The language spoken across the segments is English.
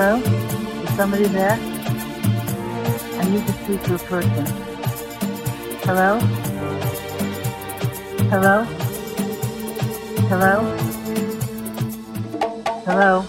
Hello? Is somebody there? I need to speak to a person. Hello? Hello? Hello? Hello? Hello?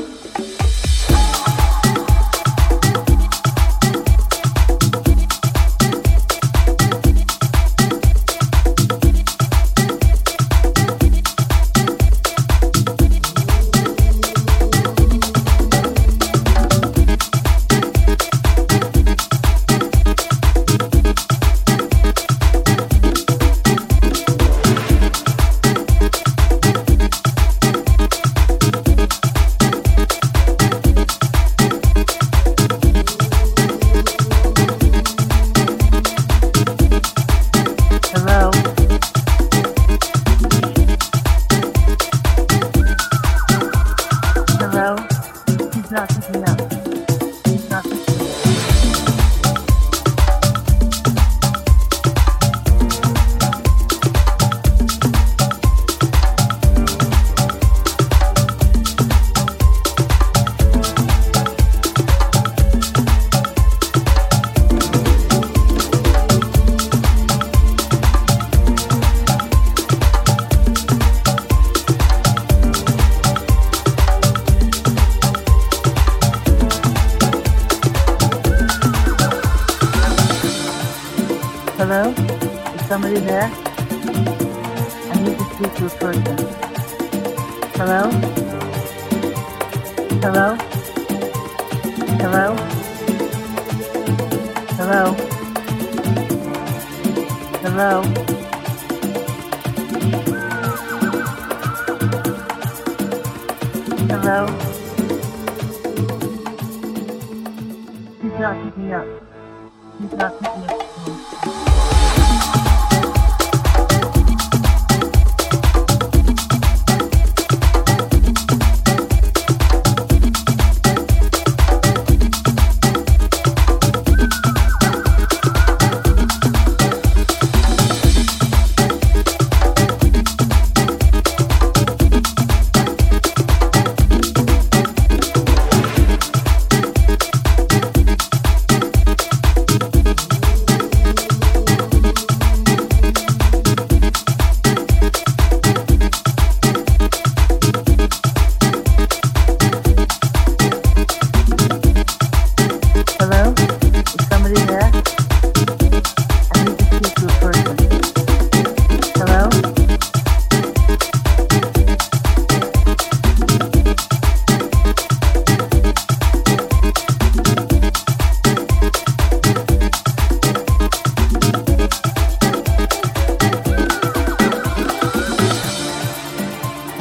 Is somebody there? I need to speak to a person. Hello? Hello? Hello? Hello? Hello? Hello? He's not picking up. He's not picking up.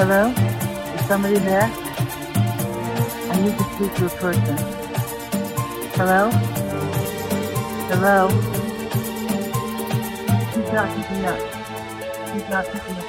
Hello? Is somebody there? I need to speak to a person. Hello? Hello? He's not picking up. He's not picking up.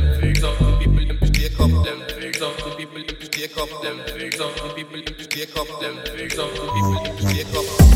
them figs up, the people them stick up them figs up, the people them stick up them figs up, the people them stick up them figs up, the people them stick up.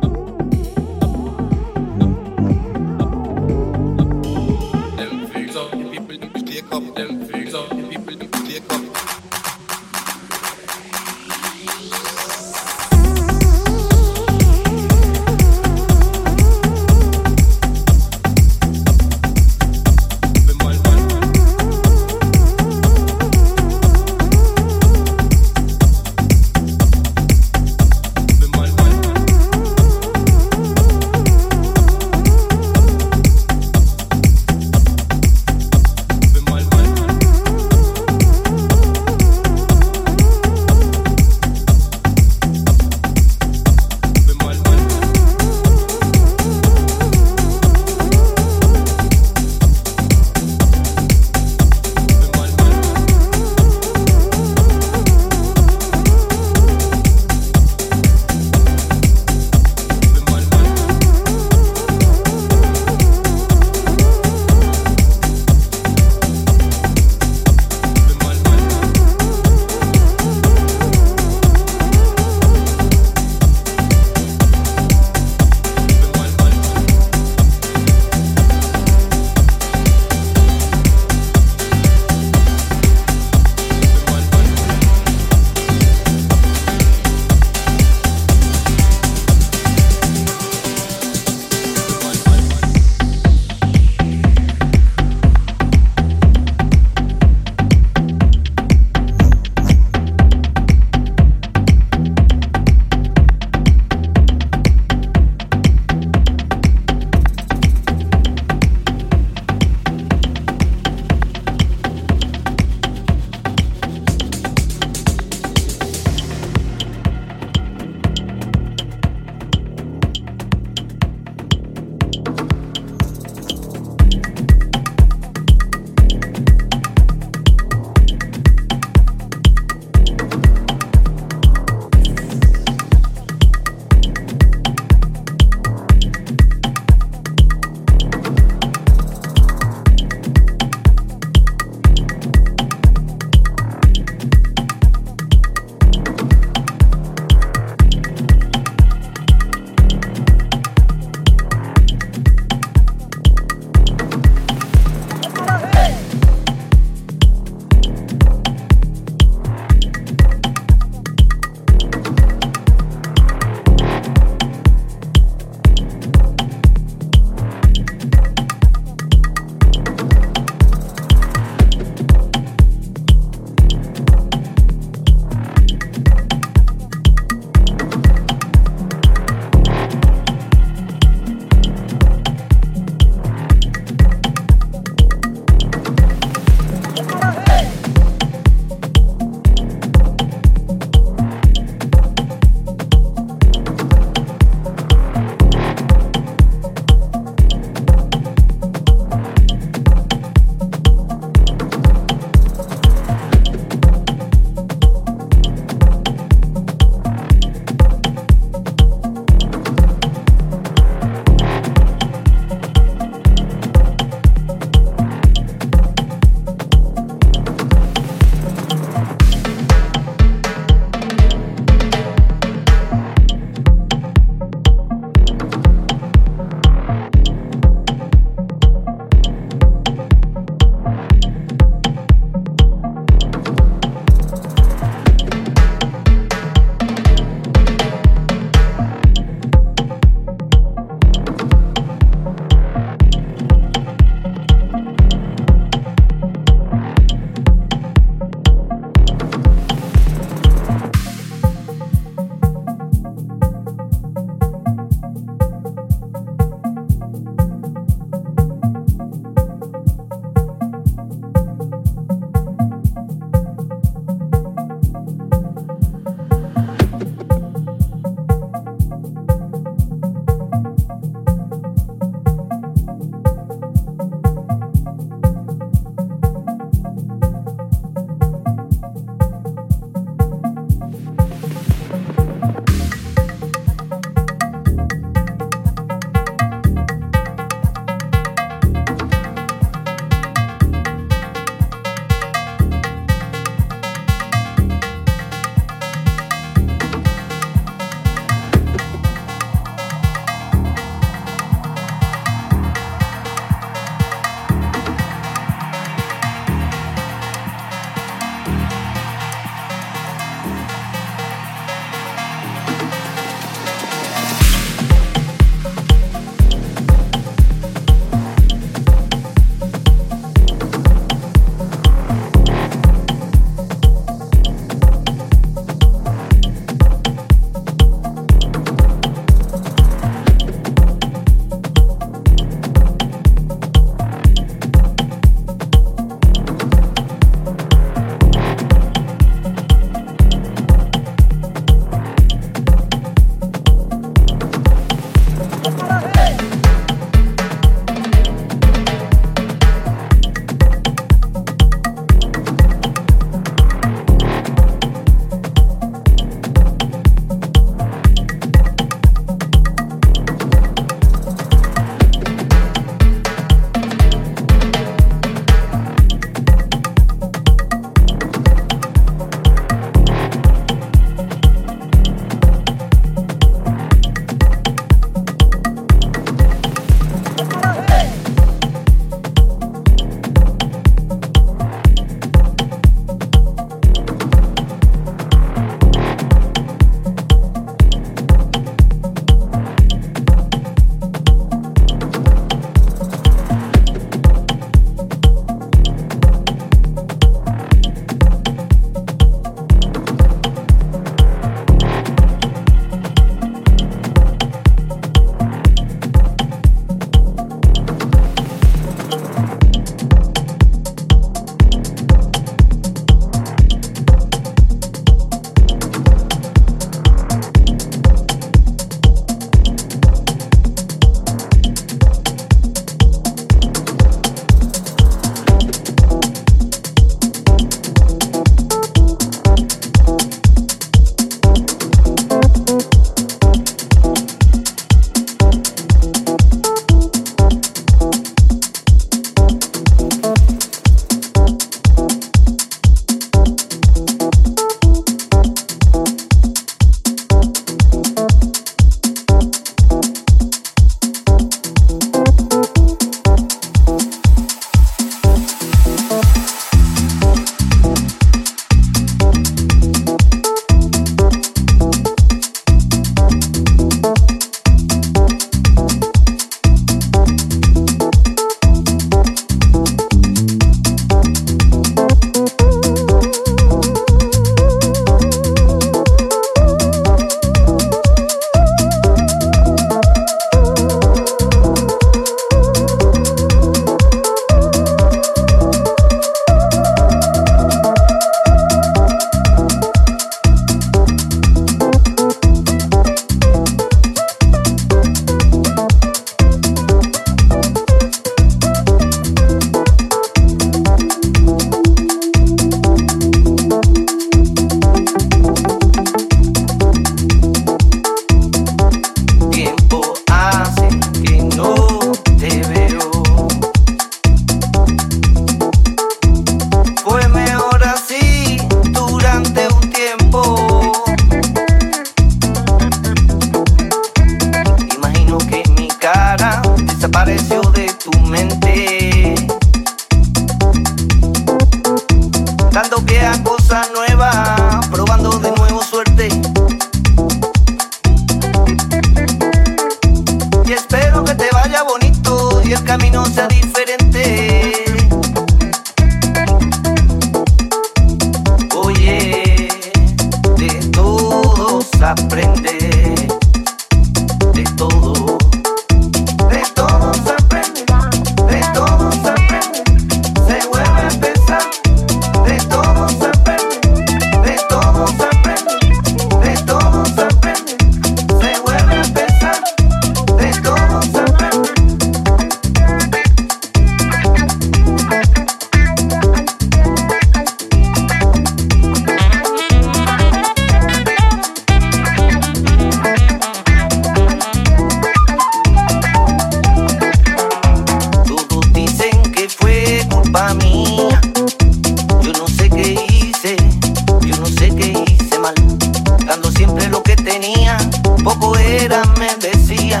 loco era, me decía,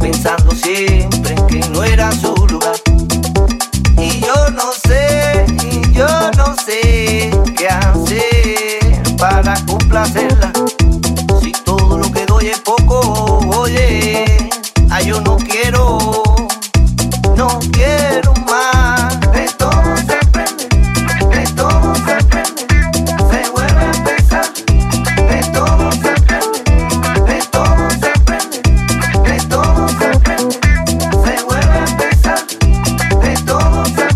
pensando siempre que no era su lugar. Y yo no sé qué hacer para complacerla. Si todo lo que doy es poco, oye, ay, yo no quiero, no quiero más. De todo se aprende, se vuelve a empezar. De todo se aprende, de todo se aprende, de todo se aprende, se vuelve a empezar. De todo se aprende.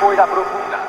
una coisa profunda.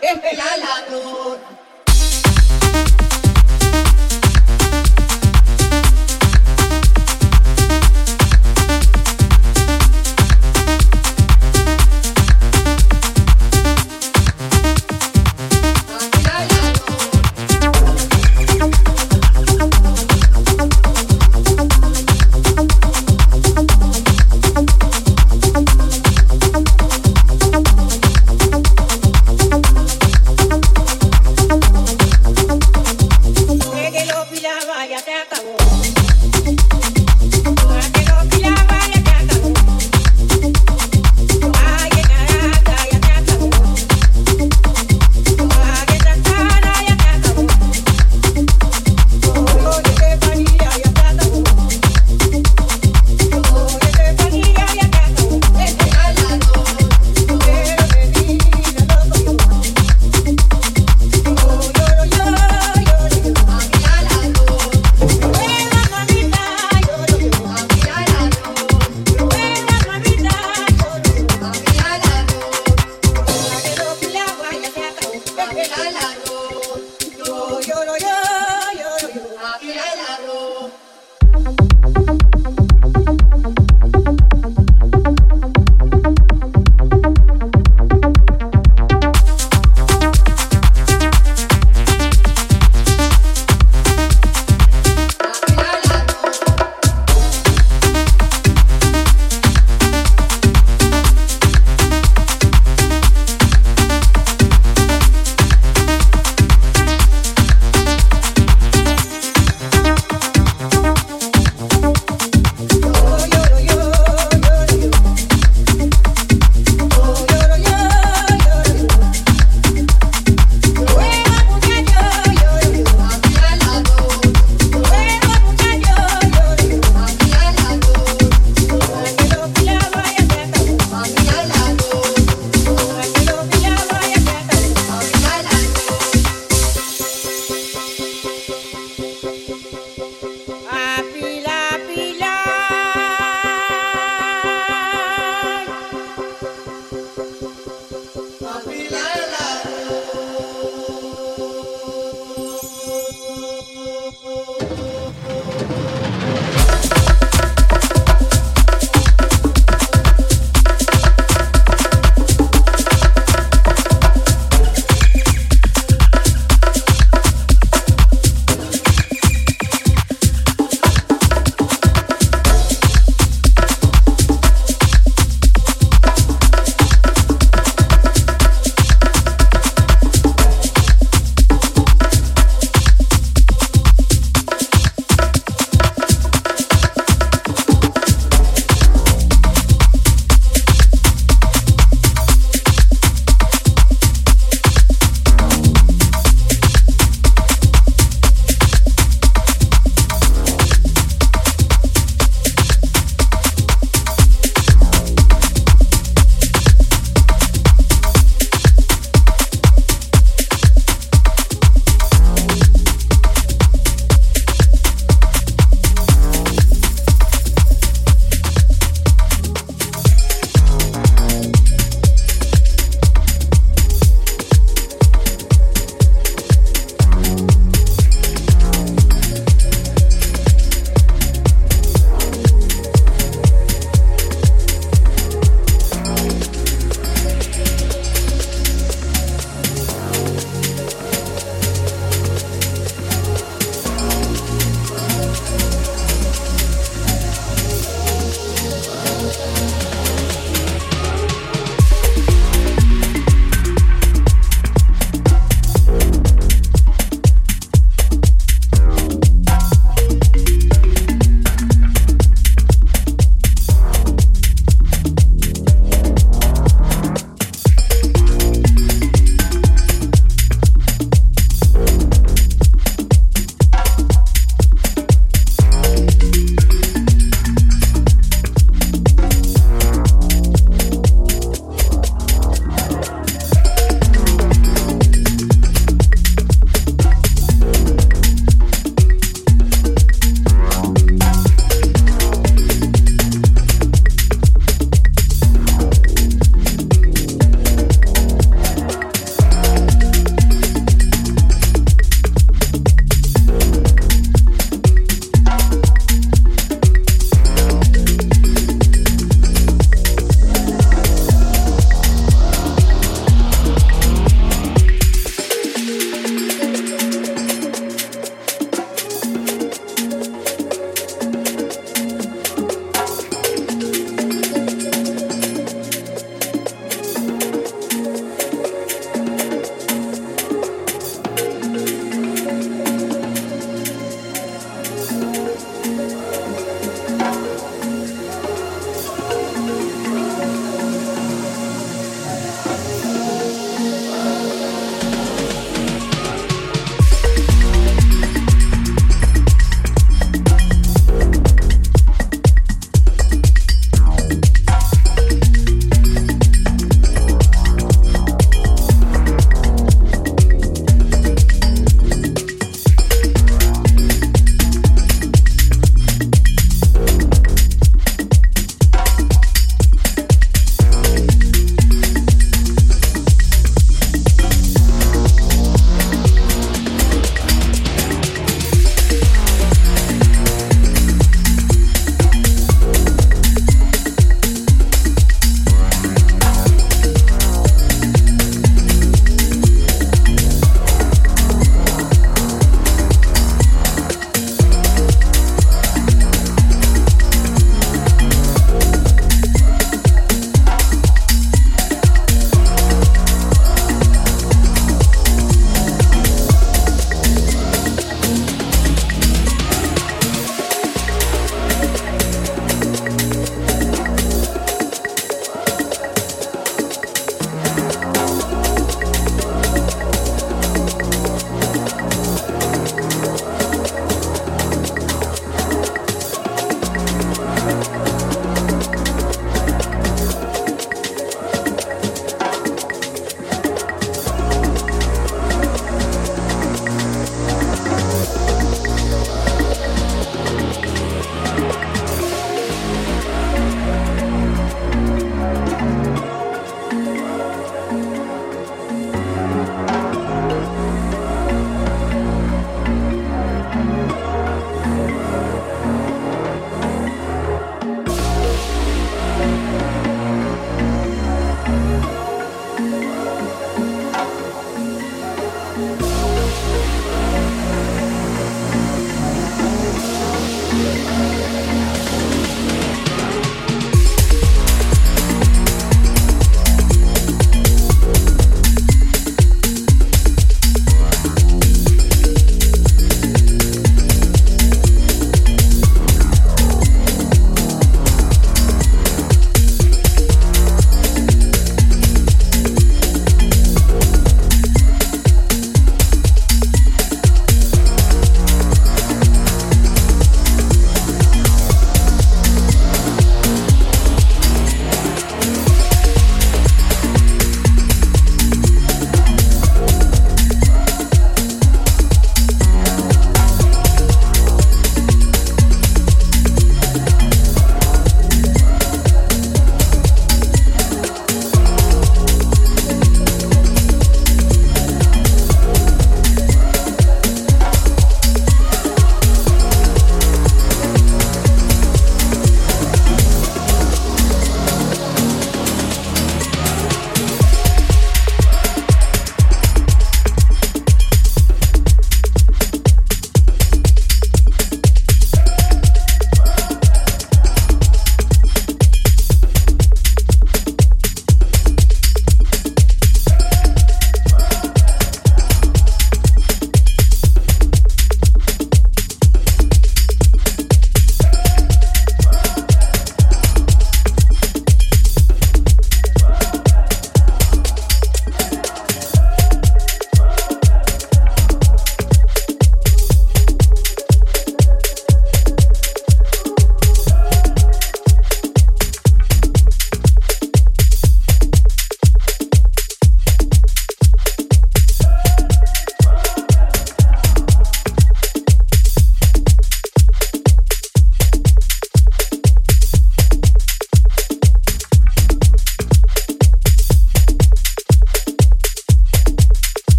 es pelada, no.